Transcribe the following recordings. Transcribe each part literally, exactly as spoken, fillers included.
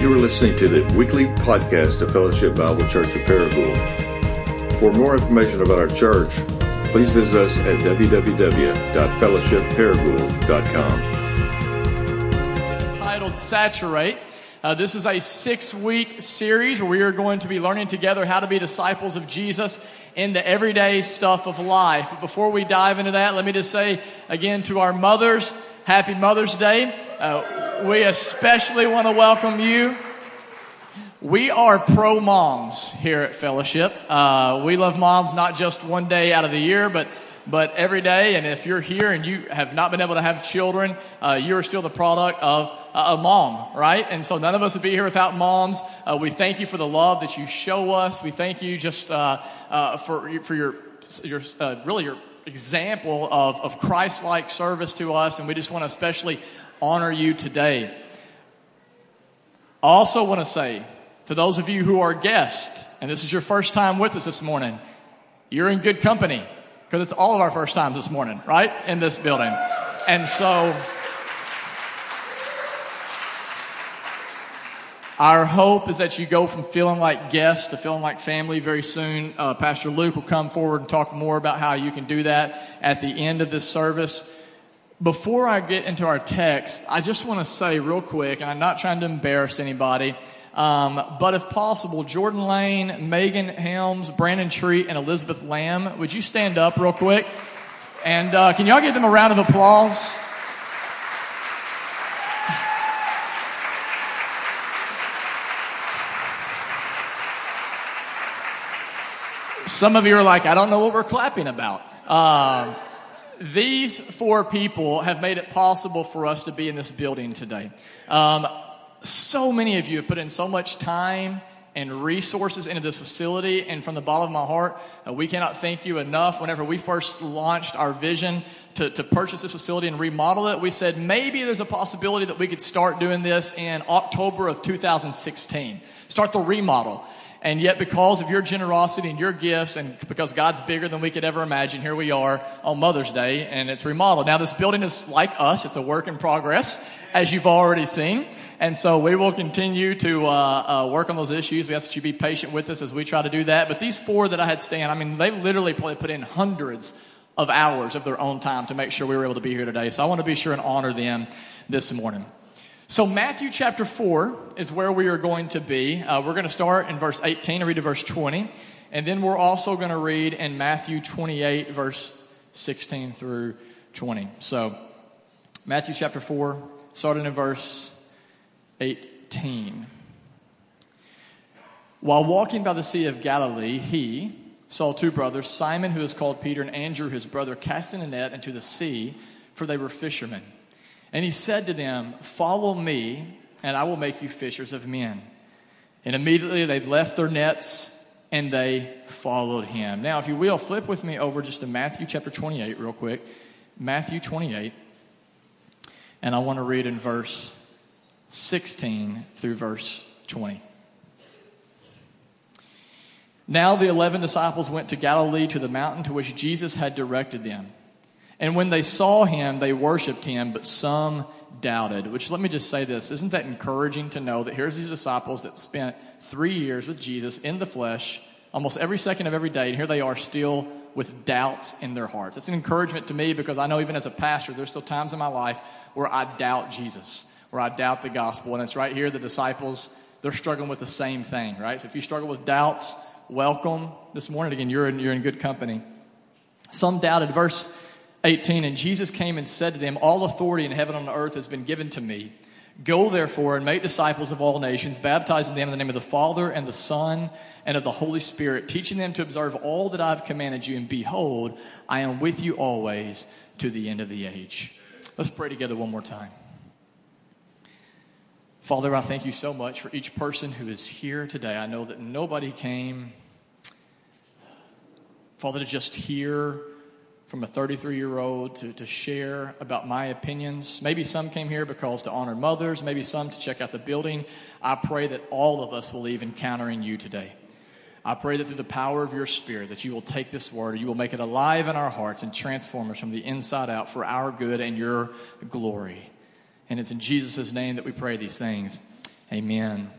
You are listening to the weekly podcast of Fellowship Bible Church of Paragould. For more information about our church, please visit us at w w w dot fellowship paragould dot com. Titled Saturate. Uh, this is a six-week series where we are going to be learning together how to be disciples of Jesus in the everyday stuff of life. But before we dive into that, let me just say again to our mothers, Happy Mother's Day. Uh, We especially want to welcome you. We are pro-moms here at Fellowship. Uh, we love moms not just one day out of the year, but but every day. And if you're here and you have not been able to have children, uh, you're still the product of uh, a mom, right? And so none of us would be here without moms. Uh, we thank you for the love that you show us. We thank you just uh, uh, for, for your, your uh, really your example of, of Christ-like service to us. And we just want to especially honor you today. I also want to say to those of you who are guests, and this is your first time with us this morning, you're in good company because it's all of our first times this morning, right? In this building. And so our hope is that you go from feeling like guests to feeling like family very soon. Uh, Pastor Luke will come forward and talk more about how you can do that at the end of this service. Before I get into our text, I just want to say real quick, and I'm not trying to embarrass anybody, um, but if possible, Jordan Lane, Megan Helms, Brandon Treat, and Elizabeth Lamb, would you stand up real quick? And uh, can y'all give them a round of applause? Some of you are like, I don't know what we're clapping about. Um... These four people have made it possible for us to be in this building today. Um, so many of you have put in so much time and resources into this facility, and from the bottom of my heart, uh, we cannot thank you enough. Whenever we first launched our vision to, to purchase this facility and remodel it, we said maybe there's a possibility that we could start doing this in October of two thousand sixteen, start the remodel. And yet because of your generosity and your gifts and because God's bigger than we could ever imagine, here we are on Mother's Day and it's remodeled. Now this building is like us. It's a work in progress, as you've already seen. And so we will continue to uh, uh work on those issues. We ask that you be patient with us as we try to do that. But these four that I had stand, I mean, they literally probably put in hundreds of hours of their own time to make sure we were able to be here today. So I want to be sure and honor them this morning. So Matthew chapter four is where we are going to be. Uh, we're going to start in verse eighteen and read to verse twenty. And then we're also going to read in Matthew twenty-eight, verse sixteen through twenty. So Matthew chapter four, starting in verse eighteen. While walking by the Sea of Galilee, he saw two brothers, Simon, who is called Peter, and Andrew, his brother, casting a net into the sea, for they were fishermen. And he said to them, "Follow me, and I will make you fishers of men." And immediately they left their nets, and they followed him. Now, if you will, flip with me over just to Matthew chapter twenty-eight real quick. Matthew twenty-eight. And I want to read in verse sixteen through verse twenty. Now the eleven disciples went to Galilee, to the mountain to which Jesus had directed them. And when they saw him, they worshiped him, but some doubted. Which, let me just say this. Isn't that encouraging to know that here's these disciples that spent three years with Jesus in the flesh, almost every second of every day, and here they are still with doubts in their hearts. It's an encouragement to me because I know even as a pastor, there's still times in my life where I doubt Jesus, where I doubt the gospel. And it's right here, the disciples, they're struggling with the same thing, right? So if you struggle with doubts, welcome this morning. Again, you're in, you're in good company. Some doubted. Verse eighteen, and Jesus came and said to them, "All authority in heaven and on earth has been given to me. Go therefore and make disciples of all nations, baptizing them in the name of the Father and the Son and of the Holy Spirit, teaching them to observe all that I have commanded you. And behold, I am with you always to the end of the age." Let's pray together one more time. Father, I thank you so much for each person who is here today. I know that nobody came, Father, to just hear from a thirty-three-year-old to, to share about my opinions. Maybe some came here because to honor mothers, maybe some to check out the building. I pray that all of us will leave encountering you today. I pray that through the power of your Spirit that you will take this word, you will make it alive in our hearts and transform us from the inside out for our good and your glory. And it's in Jesus' name that we pray these things. Amen.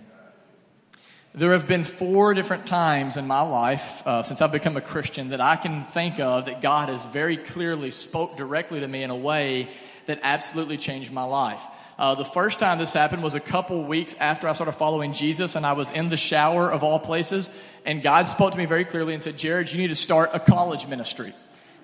There have been four different times in my life uh, since I've become a Christian that I can think of that God has very clearly spoke directly to me in a way that absolutely changed my life. Uh, the first time this happened was a couple weeks after I started following Jesus, and I was in the shower of all places, and God spoke to me very clearly and said, Jared, you need to start a college ministry.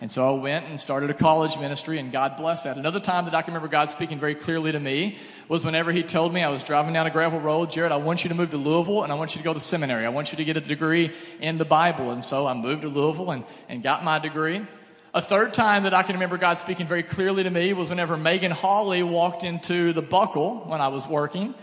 And so I went and started a college ministry, and God blessed that. Another time that I can remember God speaking very clearly to me was whenever he told me, I was driving down a gravel road, Jared, I want you to move to Louisville, and I want you to go to seminary. I want you to get a degree in the Bible. And so I moved to Louisville and, and got my degree. A third time that I can remember God speaking very clearly to me was whenever Megan Hawley walked into the Buckle when I was working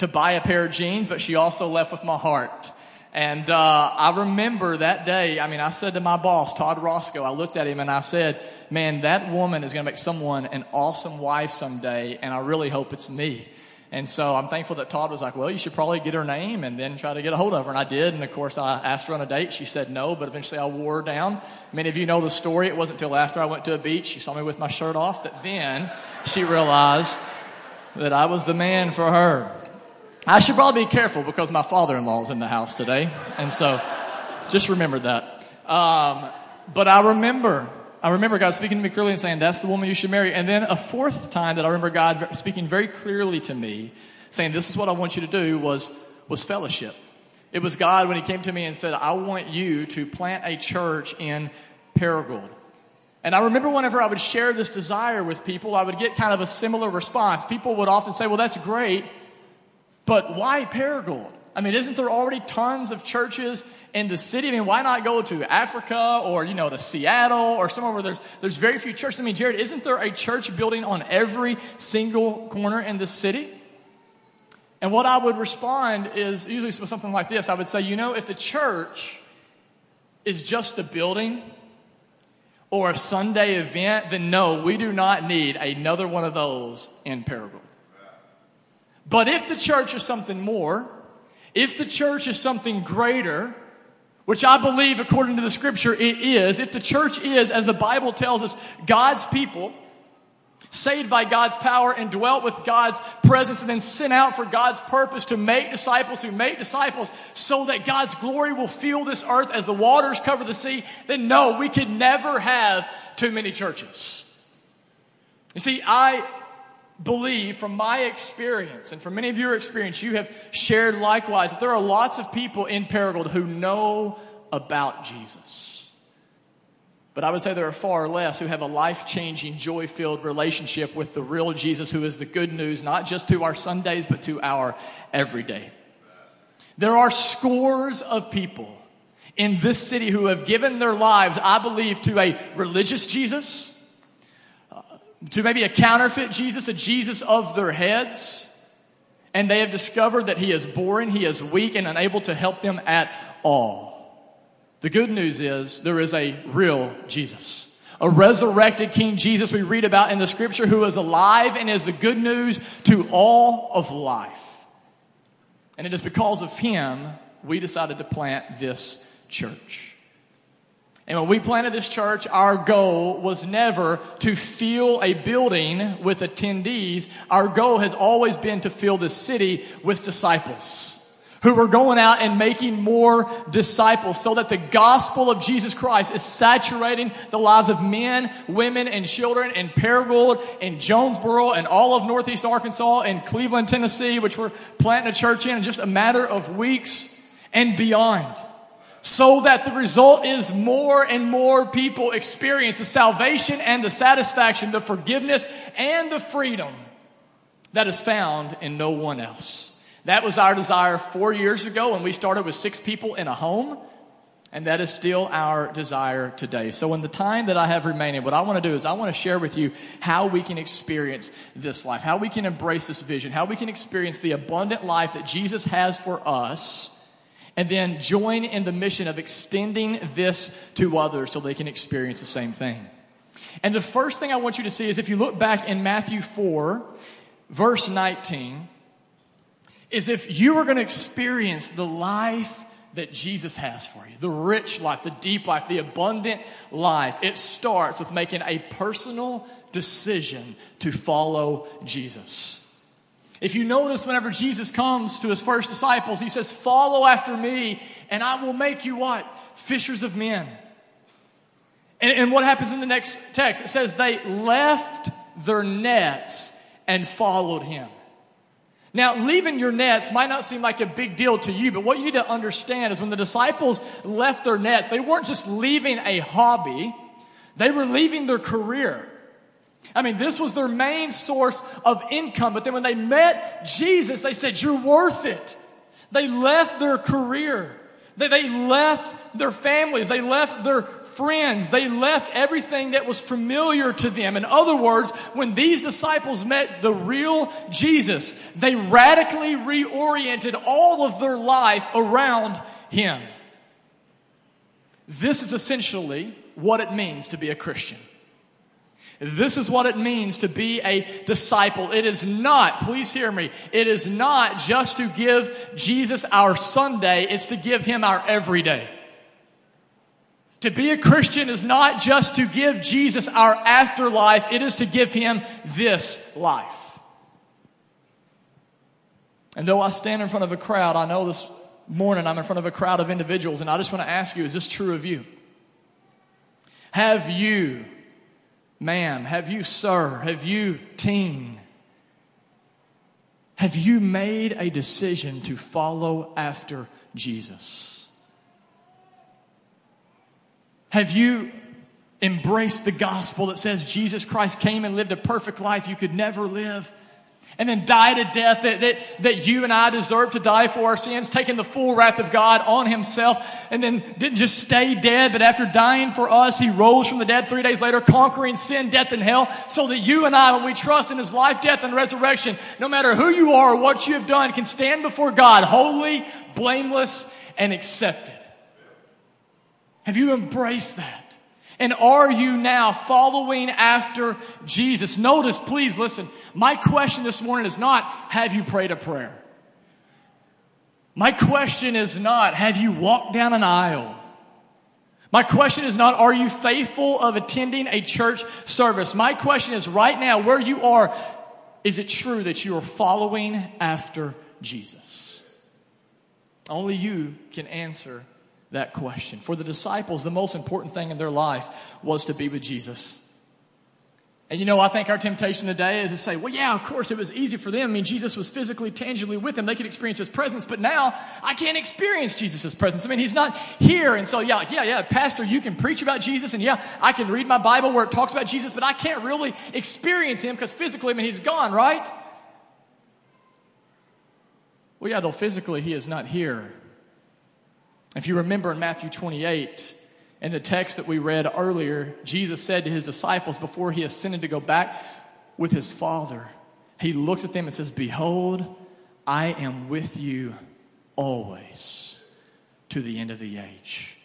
to buy a pair of jeans, but she also left with my heart. And uh, I remember that day, I mean, I said to my boss, Todd Roscoe, I looked at him and I said, man, that woman is going to make someone an awesome wife someday, and I really hope it's me. And so I'm thankful that Todd was like, well, you should probably get her name and then try to get a hold of her. And I did. And, of course, I asked her on a date. She said no, but eventually I wore her down. Many of you know the story. It wasn't until after I went to a beach, she saw me with my shirt off, that then she realized that I was the man for her. I should probably be careful because my father-in-law is in the house today. And so just remember that. Um, but I remember, I remember God speaking to me clearly and saying, that's the woman you should marry. And then a fourth time that I remember God speaking very clearly to me, saying, this is what I want you to do, was, was fellowship. It was God when he came to me and said, I want you to plant a church in Paragould. And I remember whenever I would share this desire with people, I would get kind of a similar response. People would often say, well, that's great, but why Paragould? I mean, isn't there already tons of churches in the city? I mean, why not go to Africa or, you know, to Seattle or somewhere where there's there's very few churches? I mean, Jared, isn't there a church building on every single corner in the city? And what I would respond is usually something like this. I would say, you know, if the church is just a building or a Sunday event, then no, we do not need another one of those in Paragould. But if the church is something more, if the church is something greater, which I believe according to the scripture it is, if the church is, as the Bible tells us, God's people, saved by God's power and dwelt with God's presence and then sent out for God's purpose to make disciples who make disciples so that God's glory will fill this earth as the waters cover the sea, then no, we could never have too many churches. You see, I... believe from my experience, and from many of your experience, you have shared likewise, that there are lots of people in Paragould who know about Jesus. But I would say there are far less who have a life-changing, joy-filled relationship with the real Jesus, who is the good news, not just to our Sundays, but to our everyday. There are scores of people in this city who have given their lives, I believe, to a religious Jesus, to maybe a counterfeit Jesus, a Jesus of their heads, and they have discovered that he is boring, he is weak, and unable to help them at all. The good news is there is a real Jesus, a resurrected King Jesus we read about in the scripture, who is alive and is the good news to all of life. And it is because of him we decided to plant this church. And when we planted this church, our goal was never to fill a building with attendees. Our goal has always been to fill this city with disciples who were going out and making more disciples so that the gospel of Jesus Christ is saturating the lives of men, women, and children in Paragould, in Jonesboro, and all of Northeast Arkansas, in Cleveland, Tennessee, which we're planting a church in in just a matter of weeks, and beyond. So that the result is more and more people experience the salvation and the satisfaction, the forgiveness and the freedom that is found in no one else. That was our desire four years ago when we started with six people in a home, and that is still our desire today. So in the time that I have remaining, what I want to do is I want to share with you how we can experience this life, how we can embrace this vision, how we can experience the abundant life that Jesus has for us, and then join in the mission of extending this to others so they can experience the same thing. And the first thing I want you to see is, if you look back in Matthew four, verse nineteen, is if you are going to experience the life that Jesus has for you, the rich life, the deep life, the abundant life, it starts with making a personal decision to follow Jesus. If you notice, whenever Jesus comes to his first disciples, he says, follow after me, and I will make you what? Fishers of men. And, and what happens in the next text? It says they left their nets and followed him. Now, leaving your nets might not seem like a big deal to you, but what you need to understand is when the disciples left their nets, they weren't just leaving a hobby. They were leaving their career. I mean, this was their main source of income. But then when they met Jesus, they said, you're worth it. They left their career. They, they left their families. They left their friends. They left everything that was familiar to them. In other words, when these disciples met the real Jesus, they radically reoriented all of their life around him. This is essentially what it means to be a Christian. This is what it means to be a disciple. It is not, please hear me, it is not just to give Jesus our Sunday, it's to give him our everyday. To be a Christian is not just to give Jesus our afterlife, it is to give him this life. And though I stand in front of a crowd, I know this morning I'm in front of a crowd of individuals, and I just want to ask you, is this true of you? Have you... Ma'am, have you, sir, have you, teen, have you made a decision to follow after Jesus? Have you embraced the gospel that says Jesus Christ came and lived a perfect life you could never live? And then died a death that, that, that you and I deserve to die for our sins, taking the full wrath of God on himself, and then didn't just stay dead, but after dying for us, he rose from the dead three days later, conquering sin, death, and hell, so that you and I, when we trust in his life, death, and resurrection, no matter who you are or what you have done, can stand before God, holy, blameless, and accepted. Have you embraced that? And are you now following after Jesus? Notice, please listen, my question this morning is not, have you prayed a prayer? My question is not, have you walked down an aisle? My question is not, are you faithful of attending a church service? My question is, right now, where you are, is it true that you are following after Jesus? Only you can answer that question. For the disciples, the most important thing in their life was to be with Jesus. And you know, I think our temptation today is to say, well, yeah, of course, it was easy for them. I mean, Jesus was physically, tangibly with them. They could experience his presence, but now I can't experience Jesus' presence. I mean, he's not here. And so, yeah, yeah, yeah, pastor, you can preach about Jesus, and yeah, I can read my Bible where it talks about Jesus, but I can't really experience him because physically, I mean, he's gone, right? Well, yeah, though physically, he is not here. If you remember in Matthew twenty-eight, in the text that we read earlier, Jesus said to his disciples before he ascended to go back with his Father, he looks at them and says, behold, I am with you always to the end of the age.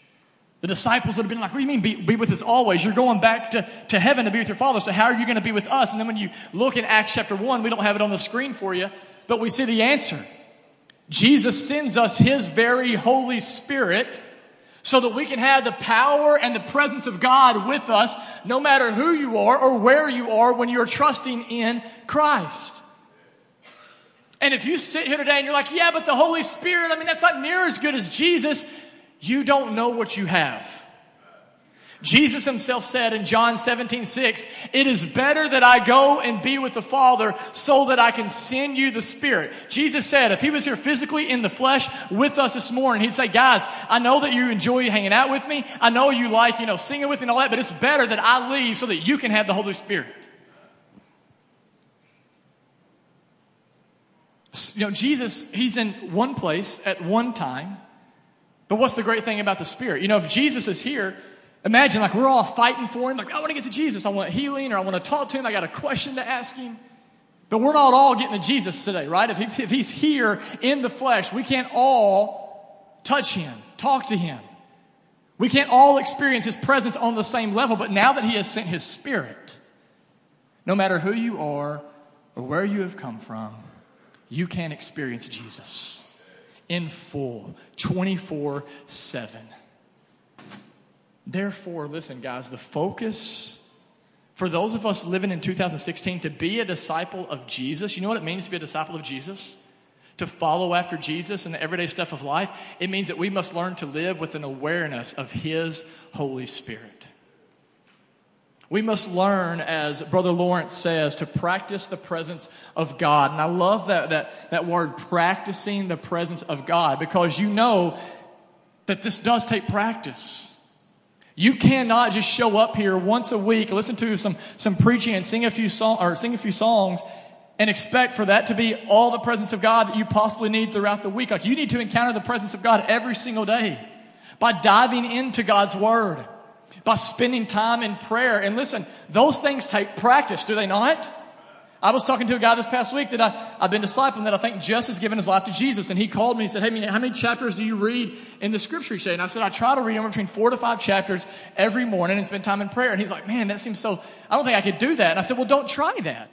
The disciples would have been like, what do you mean be, be with us always? You're going back to, to heaven to be with your Father, so how are you going to be with us? And then when you look in Acts chapter one, we don't have it on the screen for you, but we see the answer. Jesus sends us his very Holy Spirit so that we can have the power and the presence of God with us no matter who you are or where you are when you're trusting in Christ. And if you sit here today and you're like, yeah, but the Holy Spirit, I mean, that's not near as good as Jesus. You don't know what you have. Jesus himself said in John seventeen six, it is better that I go and be with the Father so that I can send you the Spirit. Jesus said if he was here physically in the flesh with us this morning, he'd say, guys, I know that you enjoy hanging out with me. I know you like, you know, singing with me and all that, but it's better that I leave so that you can have the Holy Spirit. You know, Jesus, he's in one place at one time, but what's the great thing about the Spirit? You know, if Jesus is here, imagine, like, we're all fighting for him. Like, I want to get to Jesus. I want healing, or I want to talk to him. I got a question to ask him. But we're not all getting to Jesus today, right? If, he, if he's here in the flesh, we can't all touch him, talk to him. We can't all experience his presence on the same level. But now that he has sent his Spirit, no matter who you are or where you have come from, you can experience Jesus in full, twenty-four seven. Therefore, listen, guys, the focus for those of us living in two thousand sixteen, to be a disciple of Jesus, you know what it means to be a disciple of Jesus? To follow after Jesus in the everyday stuff of life, it means that we must learn to live with an awareness of His Holy Spirit. We must learn, as Brother Lawrence says, to practice the presence of God. And I love that, that, that word, practicing the presence of God, because you know that this does take practice. You cannot just show up here once a week, listen to some, some preaching and sing a few song, or sing a few songs and expect for that to be all the presence of God that you possibly need throughout the week. Like, you need to encounter the presence of God every single day by diving into God's Word, by spending time in prayer. And listen, those things take practice, do they not? I was talking to a guy this past week that I, I've been discipling that I think just has given his life to Jesus. And he called me and said, hey, how many chapters do you read in the scripture each day? And I said, I try to read them between four to five chapters every morning and spend time in prayer. And he's like, man, that seems so, I don't think I could do that. And I said, well, don't try that.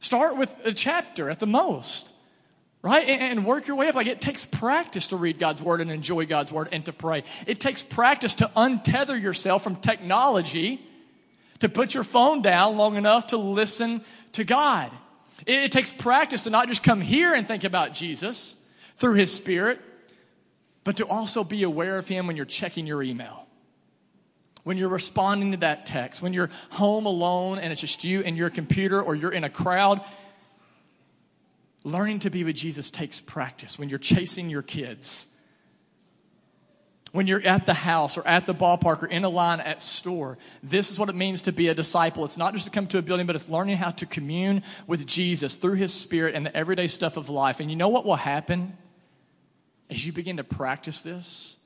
Start with a chapter at the most, right? And, and work your way up. Like, it takes practice to read God's Word and enjoy God's Word and to pray. It takes practice to untether yourself from technology, to put your phone down long enough to listen to God. It takes practice to not just come here and think about Jesus through His Spirit, but to also be aware of Him when you're checking your email, when you're responding to that text, when you're home alone and it's just you and your computer, or you're in a crowd. Learning to be with Jesus takes practice. When you're chasing your kids, when you're at the house or at the ballpark or in a line at store, this is what it means to be a disciple. It's not just to come to a building, but it's learning how to commune with Jesus through His Spirit and the everyday stuff of life. And you know what will happen as you begin to practice this?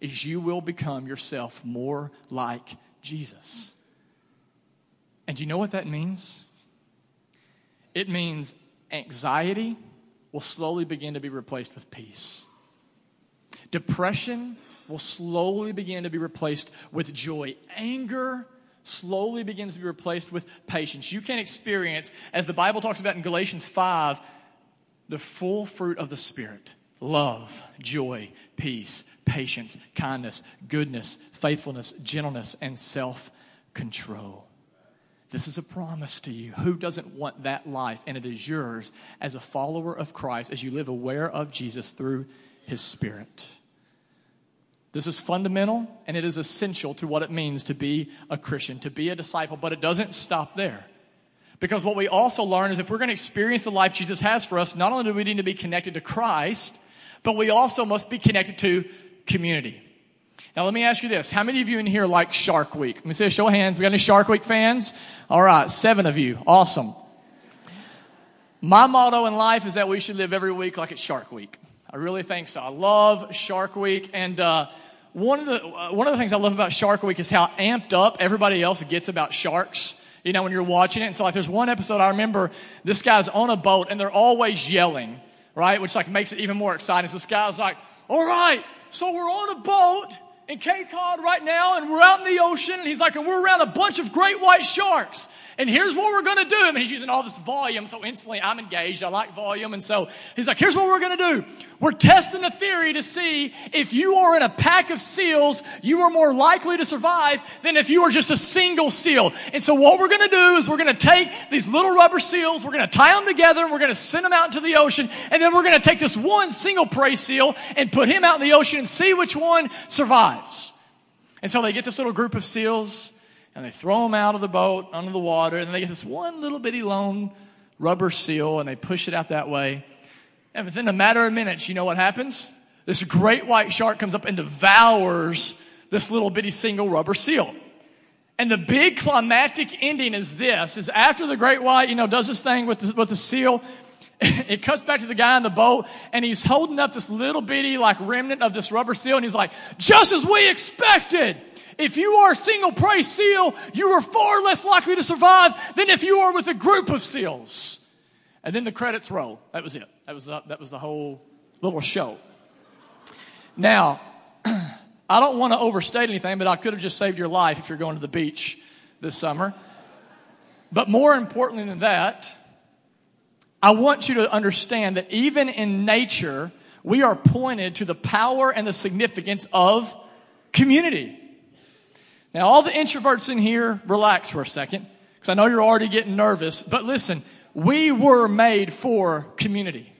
Is you will become yourself more like Jesus. And you know what that means? It means anxiety will slowly begin to be replaced with peace. Depression will slowly begin to be replaced with joy. Anger slowly begins to be replaced with patience. You can experience, as the Bible talks about in Galatians five, the full fruit of the Spirit: love, joy, peace, patience, kindness, goodness, faithfulness, gentleness, and self-control. This is a promise to you. Who doesn't want that life? And it is yours as a follower of Christ, as you live aware of Jesus through His Spirit. This is fundamental, and it is essential to what it means to be a Christian, to be a disciple, but it doesn't stop there. Because what we also learn is, if we're going to experience the life Jesus has for us, not only do we need to be connected to Christ, but we also must be connected to community. Now, let me ask you this. How many of you in here like Shark Week? Let me see a show of hands. We got any Shark Week fans? All right, seven of you. Awesome. My motto in life is that we should live every week like it's Shark Week. I really think so. I love Shark Week. And uh, one of the uh, one of the things I love about Shark Week is how amped up everybody else gets about sharks, you know, when you're watching it. And so, like, there's one episode I remember, this guy's on a boat, and they're always yelling, right, which, like, makes it even more exciting. So this guy's like, all right, so we're on a boat in Cape Cod right now, and we're out in the ocean. And he's like, and we're around a bunch of great white sharks. And here's what we're going to do. I mean, he's using all this volume, so instantly I'm engaged. I like volume. And so he's like, here's what we're going to do. We're testing a theory to see if you are in a pack of seals, you are more likely to survive than if you are just a single seal. And so what we're going to do is we're going to take these little rubber seals, we're going to tie them together, and we're going to send them out into the ocean. And then we're going to take this one single prey seal and put him out in the ocean and see which one survives. And so they get this little group of seals, and they throw them out of the boat, under the water, and they get this one little bitty lone rubber seal, and they push it out that way. And within a matter of minutes, you know what happens? This great white shark comes up and devours this little bitty single rubber seal. And the big climactic ending is this, is after the great white, you know, does this thing with the, with the seal, it cuts back to the guy in the boat, and he's holding up this little bitty, like, remnant of this rubber seal, and he's like, just as we expected! If you are a single prey seal, you are far less likely to survive than if you are with a group of seals. And then the credits roll. That was it. That was the, that was the whole little show. Now, I don't want to overstate anything, but I could have just saved your life if you're going to the beach this summer. But more importantly than that, I want you to understand that even in nature, we are pointed to the power and the significance of community. Now, all the introverts in here, relax for a second, because I know you're already getting nervous. But listen, we were made for community.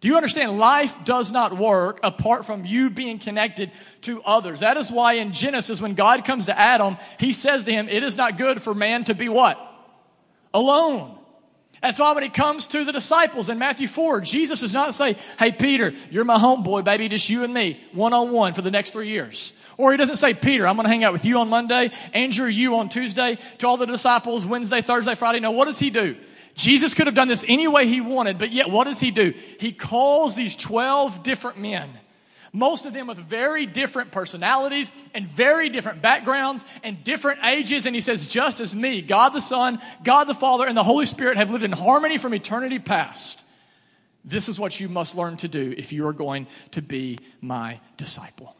Do you understand? Life does not work apart from you being connected to others. That is why in Genesis, when God comes to Adam, he says to him, it is not good for man to be what? Alone. That's why when he comes to the disciples in Matthew four, Jesus does not say, hey, Peter, you're my homeboy, baby, just you and me, one-on-one for the next three years. Or he doesn't say, Peter, I'm going to hang out with you on Monday, Andrew, you on Tuesday, to all the disciples Wednesday, Thursday, Friday. No, what does he do? Jesus could have done this any way he wanted, but yet what does he do? He calls these twelve different men, most of them with very different personalities and very different backgrounds and different ages. And he says, just as me, God the Son, God the Father, and the Holy Spirit have lived in harmony from eternity past, this is what you must learn to do if you are going to be my disciple.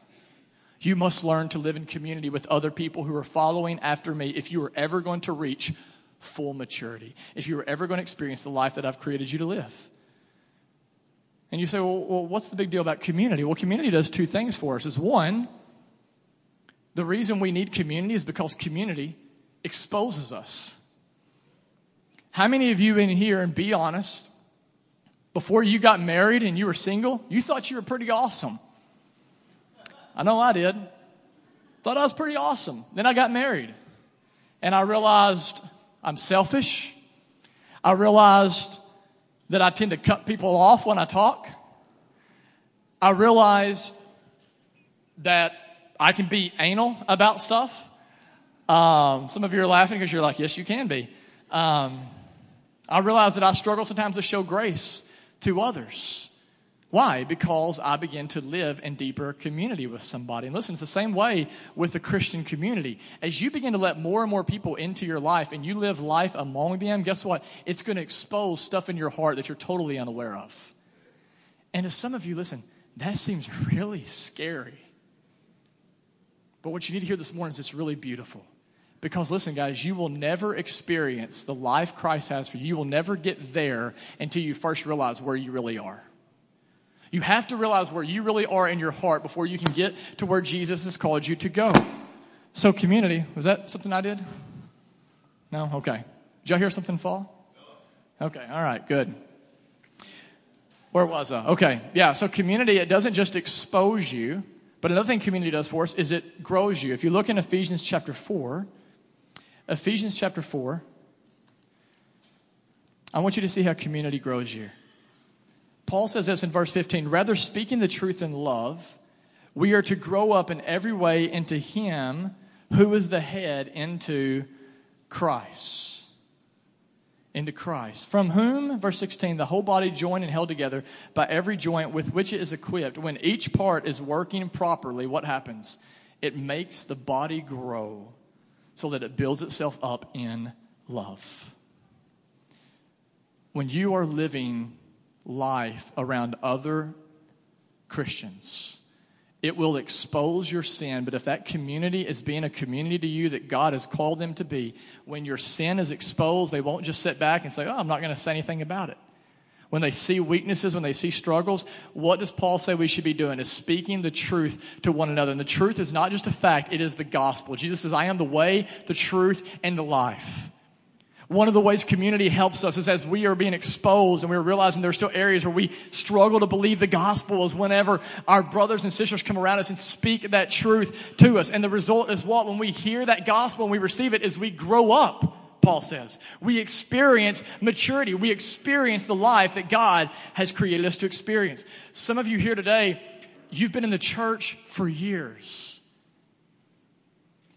You must learn to live in community with other people who are following after me if you are ever going to reach full maturity, if you were ever going to experience the life that I've created you to live. And you say, well, well, what's the big deal about community? Well, community does two things for us. Is one, the reason we need community is because community exposes us. How many of you in here, and be honest, before you got married and you were single, you thought you were pretty awesome? I know I did. Thought I was pretty awesome. Then I got married, and I realized I'm selfish. I realized that I tend to cut people off when I talk. I realized that I can be anal about stuff. Um, some of you are laughing because you're like, yes, you can be. Um, I realized that I struggle sometimes to show grace to others. Why? Because I begin to live in deeper community with somebody. And listen, it's the same way with the Christian community. As you begin to let more and more people into your life and you live life among them, guess what? It's going to expose stuff in your heart that you're totally unaware of. And to some of you, listen, that seems really scary. But what you need to hear this morning is it's really beautiful. Because listen, guys, you will never experience the life Christ has for you. You will never get there until you first realize where you really are. You have to realize where you really are in your heart before you can get to where Jesus has called you to go. So community, was that something I did? No? Okay. Did y'all hear something fall? Okay. All right. Good. Where was I? Okay. Yeah. So community, it doesn't just expose you, but another thing community does for us is it grows you. If you look in Ephesians chapter four, Ephesians chapter four, I want you to see how community grows you. Paul says this in verse fifteen, rather speaking the truth in love, we are to grow up in every way into him who is the head, into Christ. Into Christ. From whom, verse sixteen, the whole body joined and held together by every joint with which it is equipped. When each part is working properly, what happens? It makes the body grow so that it builds itself up in love. When you are living life around other Christians, it will expose your sin. But if that community is being a community to you that God has called them to be, when your sin is exposed, they won't just sit back and say, oh, I'm not going to say anything about it. When they see weaknesses, when they see struggles, what does Paul say we should be doing? Is speaking the truth to one another. And the truth is not just a fact, it is the gospel. Jesus says, I am the way, the truth, and the life. One of the ways community helps us is as we are being exposed and we're realizing there's still areas where we struggle to believe the gospel is whenever our brothers and sisters come around us and speak that truth to us. And the result is what? When we hear that gospel and we receive it is we grow up, Paul says. We experience maturity. We experience the life that God has created us to experience. Some of you here today, you've been in the church for years.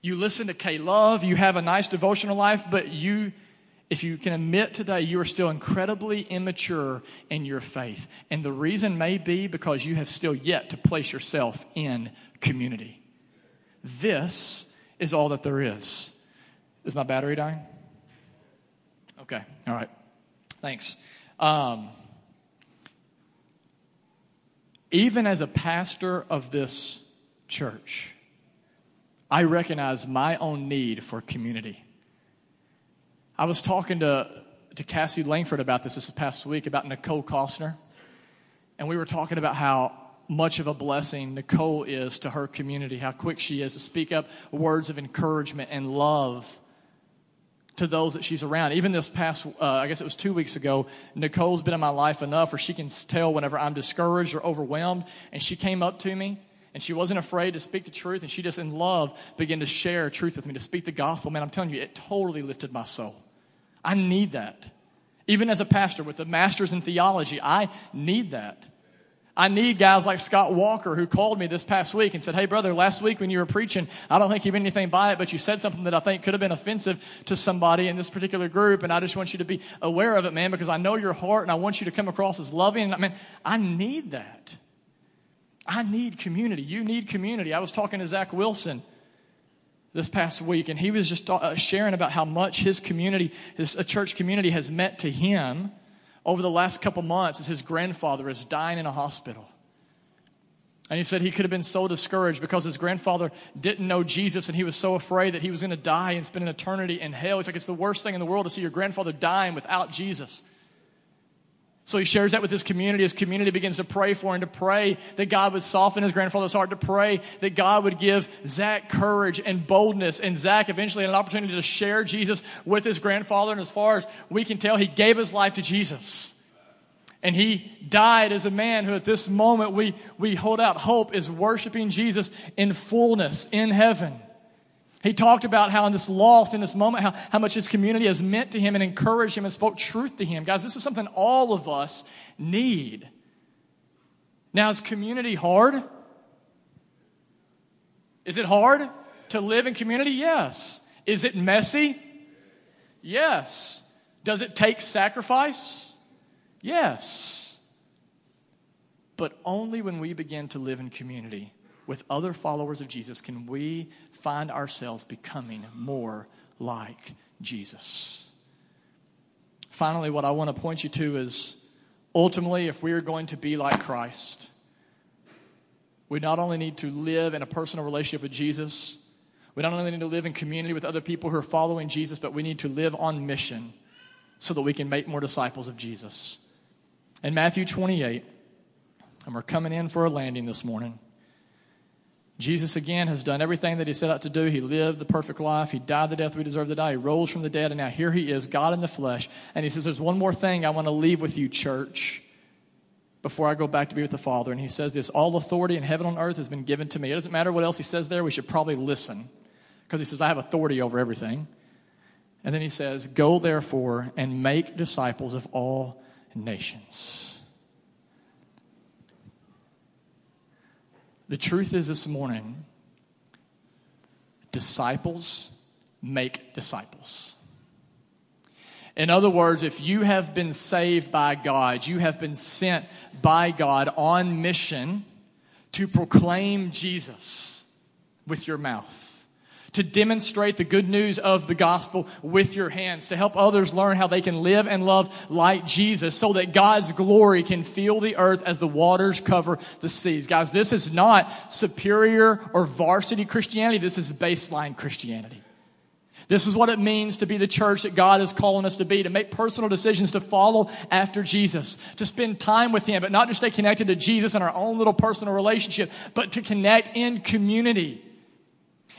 You listen to K-Love. You have a nice devotional life, but you... if you can admit today, you are still incredibly immature in your faith. And the reason may be because you have still yet to place yourself in community. This is all that there is. Is my battery dying? Okay. All right. Thanks. Um, even as a pastor of this church, I recognize my own need for community. I was talking to, to Cassie Langford about this this past week, about Nicole Costner. And we were talking about how much of a blessing Nicole is to her community, how quick she is to speak up words of encouragement and love to those that she's around. Even this past, uh, I guess it was two weeks ago, Nicole's been in my life enough where she can tell whenever I'm discouraged or overwhelmed, and she came up to me, and she wasn't afraid to speak the truth, and she just in love began to share truth with me, to speak the gospel. Man, I'm telling you, it totally lifted my soul. I need that. Even as a pastor with a master's in theology, I need that. I need guys like Scott Walker, who called me this past week and said, hey, brother, last week when you were preaching, I don't think you meant anything by it, but you said something that I think could have been offensive to somebody in this particular group, and I just want you to be aware of it, man, because I know your heart, and I want you to come across as loving. And I mean, I need that. I need community. You need community. I was talking to Zach Wilson this past week, and he was just sharing about how much his community, his church community, has meant to him over the last couple months as his grandfather is dying in a hospital. And he said he could have been so discouraged because his grandfather didn't know Jesus, and he was so afraid that he was going to die and spend an eternity in hell. He's like, it's the worst thing in the world to see your grandfather dying without Jesus. So he shares that with his community. His community begins to pray for him, to pray that God would soften his grandfather's heart, to pray that God would give Zach courage and boldness. And Zach eventually had an opportunity to share Jesus with his grandfather. And as far as we can tell, he gave his life to Jesus. And he died as a man who at this moment we, we hold out hope is worshiping Jesus in fullness in heaven. He talked about how in this loss, in this moment, how, how much his community has meant to him and encouraged him and spoke truth to him. Guys, this is something all of us need. Now, is community hard? Is it hard to live in community? Yes. Is it messy? Yes. Does it take sacrifice? Yes. But only when we begin to live in community with other followers of Jesus can we find ourselves becoming more like Jesus. Finally, what I want to point you to is ultimately, if we are going to be like Christ, we not only need to live in a personal relationship with Jesus, we not only need to live in community with other people who are following Jesus, but we need to live on mission so that we can make more disciples of Jesus. In Matthew twenty-eight, and we're coming in for a landing this morning, Jesus, again, has done everything that he set out to do. He lived the perfect life. He died the death we deserve to die. He rose from the dead, and now here he is, God in the flesh. And he says, there's one more thing I want to leave with you, church, before I go back to be with the Father. And he says this, all authority in heaven and earth has been given to me. It doesn't matter what else he says there. We should probably listen, because he says, I have authority over everything. And then he says, go, therefore, and make disciples of all nations. The truth is this morning, disciples make disciples. In other words, if you have been saved by God, you have been sent by God on mission to proclaim Jesus with your mouth, to demonstrate the good news of the gospel with your hands, to help others learn how they can live and love like Jesus so that God's glory can fill the earth as the waters cover the seas. Guys, this is not superior or varsity Christianity. This is baseline Christianity. This is what it means to be the church that God is calling us to be, to make personal decisions to follow after Jesus, to spend time with him, but not just stay connected to Jesus in our own little personal relationship, but to connect in community.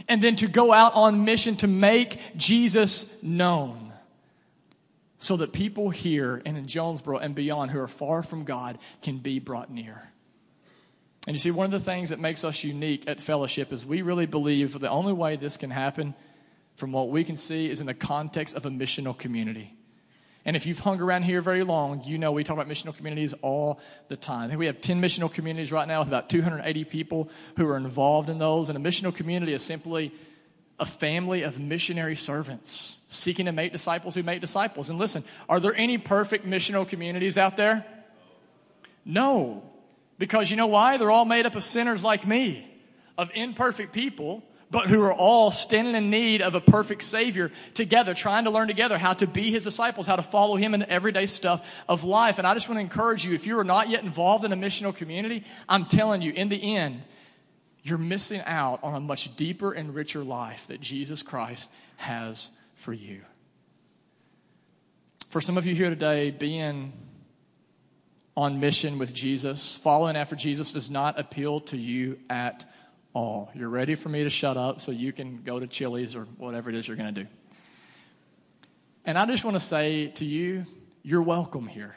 And then to go out on mission to make Jesus known so that people here and in Jonesboro and beyond who are far from God can be brought near. And you see, one of the things that makes us unique at Fellowship is we really believe the only way this can happen from what we can see is in the context of a missional community. And if you've hung around here very long, you know we talk about missional communities all the time. I think we have ten missional communities right now with about two hundred eighty people who are involved in those. And a missional community is simply a family of missionary servants seeking to make disciples who make disciples. And listen, are there any perfect missional communities out there? No. Because you know why? They're all made up of sinners like me, of imperfect people, but who are all standing in need of a perfect Savior together, trying to learn together how to be his disciples, how to follow him in the everyday stuff of life. And I just want to encourage you, if you are not yet involved in a missional community, I'm telling you, in the end, you're missing out on a much deeper and richer life that Jesus Christ has for you. For some of you here today, being on mission with Jesus, following after Jesus does not appeal to you at all. You're ready for me to shut up so you can go to Chili's or whatever it is you're going to do. And I just want to say to you, you're welcome here.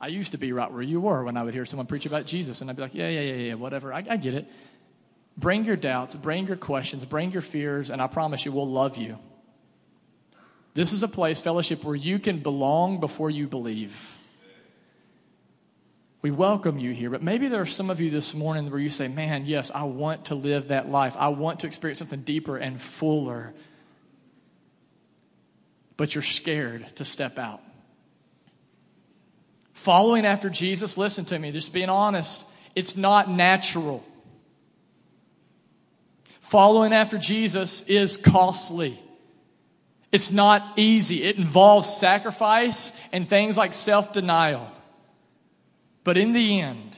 I used to be right where you were when I would hear someone preach about Jesus, and I'd be like, yeah, yeah, yeah, yeah, whatever. I, I get it. Bring your doubts, bring your questions, bring your fears, and I promise you we'll love you. This is a place, fellowship, where you can belong before you believe. We welcome you here, but maybe there are some of you this morning where you say, man, yes, I want to live that life. I want to experience something deeper and fuller, but you're scared to step out. Following after Jesus, listen to me, just being honest, it's not natural. Following after Jesus is costly. It's not easy. It involves sacrifice and things like self-denial. But in the end,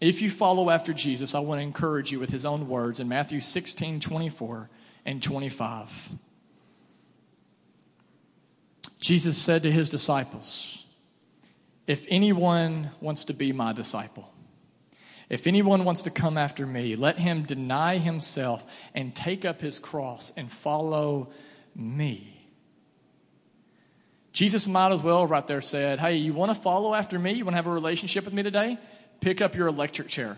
if you follow after Jesus, I want to encourage you with his own words in Matthew sixteen, twenty-four and twenty-five. Jesus said to his disciples, if anyone wants to be my disciple, if anyone wants to come after me, let him deny himself and take up his cross and follow me. Jesus might as well right there said, hey, you want to follow after me? You want to have a relationship with me today? Pick up your electric chair.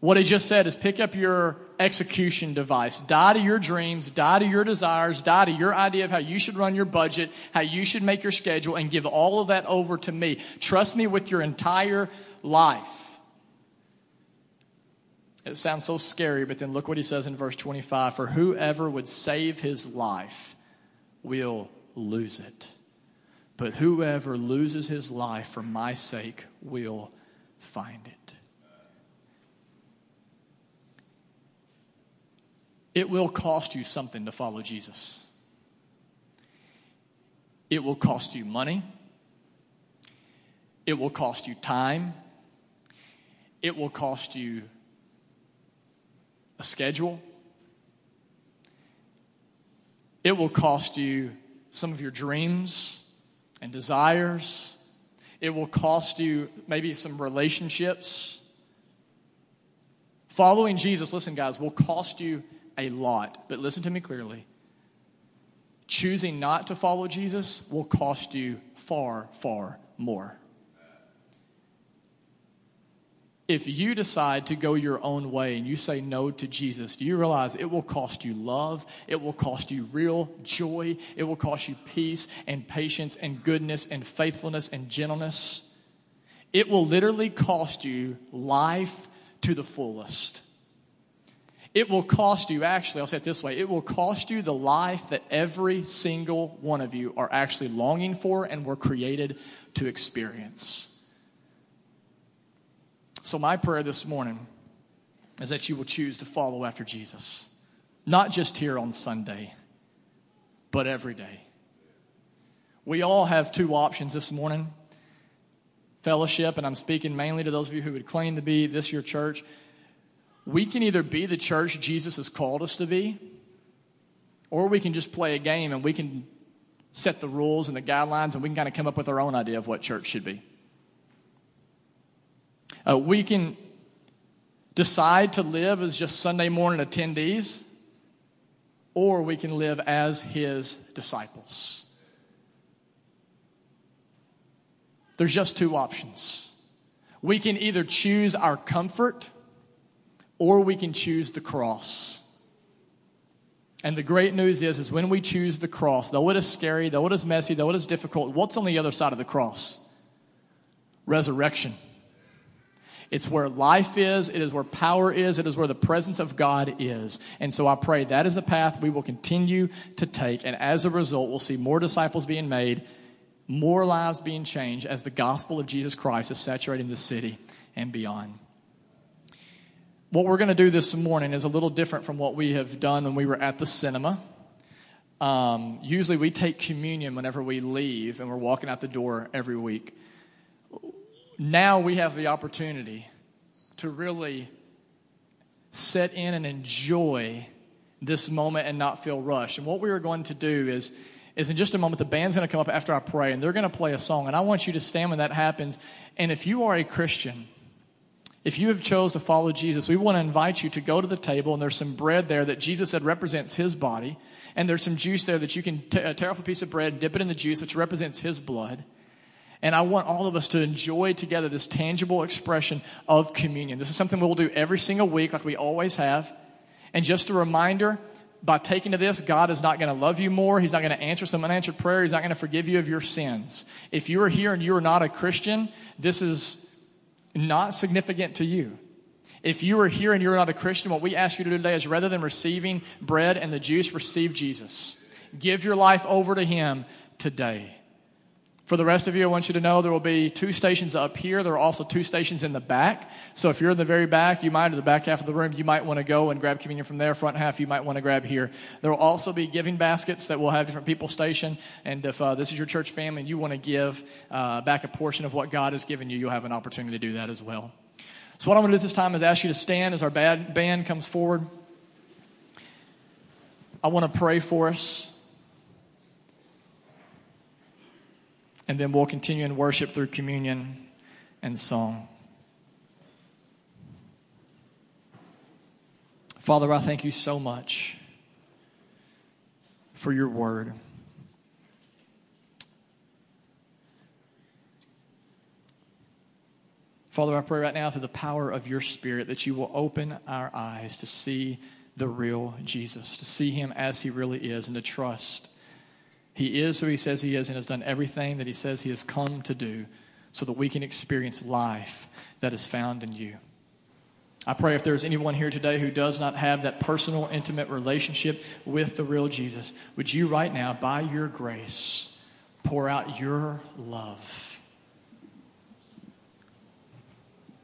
What he just said is pick up your execution device. Die to your dreams, die to your desires, die to your idea of how you should run your budget, how you should make your schedule, and give all of that over to me. Trust me with your entire life. It sounds so scary, but then look what he says in verse twenty-five. For whoever would save his life will lose it. But whoever loses his life for my sake will find it. It will cost you something to follow Jesus. It will cost you money. It will cost you time. It will cost you a schedule. It will cost you some of your dreams and desires. It will cost you maybe some relationships. Following Jesus, listen guys, will cost you a lot, but listen to me clearly. Choosing not to follow Jesus will cost you far, far more. If you decide to go your own way and you say no to Jesus, do you realize it will cost you love, it will cost you real joy, it will cost you peace and patience and goodness and faithfulness and gentleness. It will literally cost you life to the fullest. It will cost you, actually, I'll say it this way, it will cost you the life that every single one of you are actually longing for and were created to experience. So my prayer this morning is that you will choose to follow after Jesus, not just here on Sunday, but every day. We all have two options this morning. Fellowship, and I'm speaking mainly to those of you who would claim to be this your church. We can either be the church Jesus has called us to be, or we can just play a game and we can set the rules and the guidelines and we can kind of come up with our own idea of what church should be. Uh, we can decide to live as just Sunday morning attendees, or we can live as his disciples. There's just two options. We can either choose our comfort, or we can choose the cross. And the great news is, is when we choose the cross, though it is scary, though it is messy, though it is difficult, what's on the other side of the cross? Resurrection. It's where life is. It is where power is. It is where the presence of God is. And so I pray that is a path we will continue to take. And as a result, we'll see more disciples being made, more lives being changed as the gospel of Jesus Christ is saturating the city and beyond. What we're going to do this morning is a little different from what we have done when we were at the cinema. Um, usually we take communion whenever we leave and we're walking out the door every week. Now we have the opportunity to really sit in and enjoy this moment and not feel rushed. And what we are going to do is, is in just a moment the band's going to come up after I pray, and they're going to play a song. And I want you to stand when that happens. And if you are a Christian, if you have chose to follow Jesus, we want to invite you to go to the table, and there's some bread there that Jesus said represents his body, and there's some juice there that you can t- tear off a piece of bread, dip it in the juice, which represents his blood. And I want all of us to enjoy together this tangible expression of communion. This is something we'll do every single week like we always have. And just a reminder, by taking to this, God is not going to love you more. He's not going to answer some unanswered prayer. He's not going to forgive you of your sins. If you are here and you are not a Christian, this is not significant to you. If you are here and you're not a Christian, what we ask you to do today is, rather than receiving bread and the juice, receive Jesus. Give your life over to him today. For the rest of you, I want you to know there will be two stations up here. There are also two stations in the back. So if you're in the very back, you might, or the back half of the room, you might want to go and grab communion from there. Front half, you might want to grab here. There will also be giving baskets that will have different people stationed. And if uh, this is your church family and you want to give uh, back a portion of what God has given you, you'll have an opportunity to do that as well. So what I'm going to do this time is ask you to stand as our bad band comes forward. I want to pray for us, and then we'll continue in worship through communion and song. Father, I thank you so much for your word. Father, I pray right now through the power of your Spirit that you will open our eyes to see the real Jesus, to see him as he really is, and to trust he is who he says he is and has done everything that he says he has come to do, so that we can experience life that is found in you. I pray if there's anyone here today who does not have that personal, intimate relationship with the real Jesus, would you right now, by your grace, pour out your love?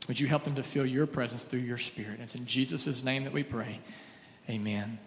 Would you help them to feel your presence through your Spirit? It's in Jesus' name that we pray. Amen.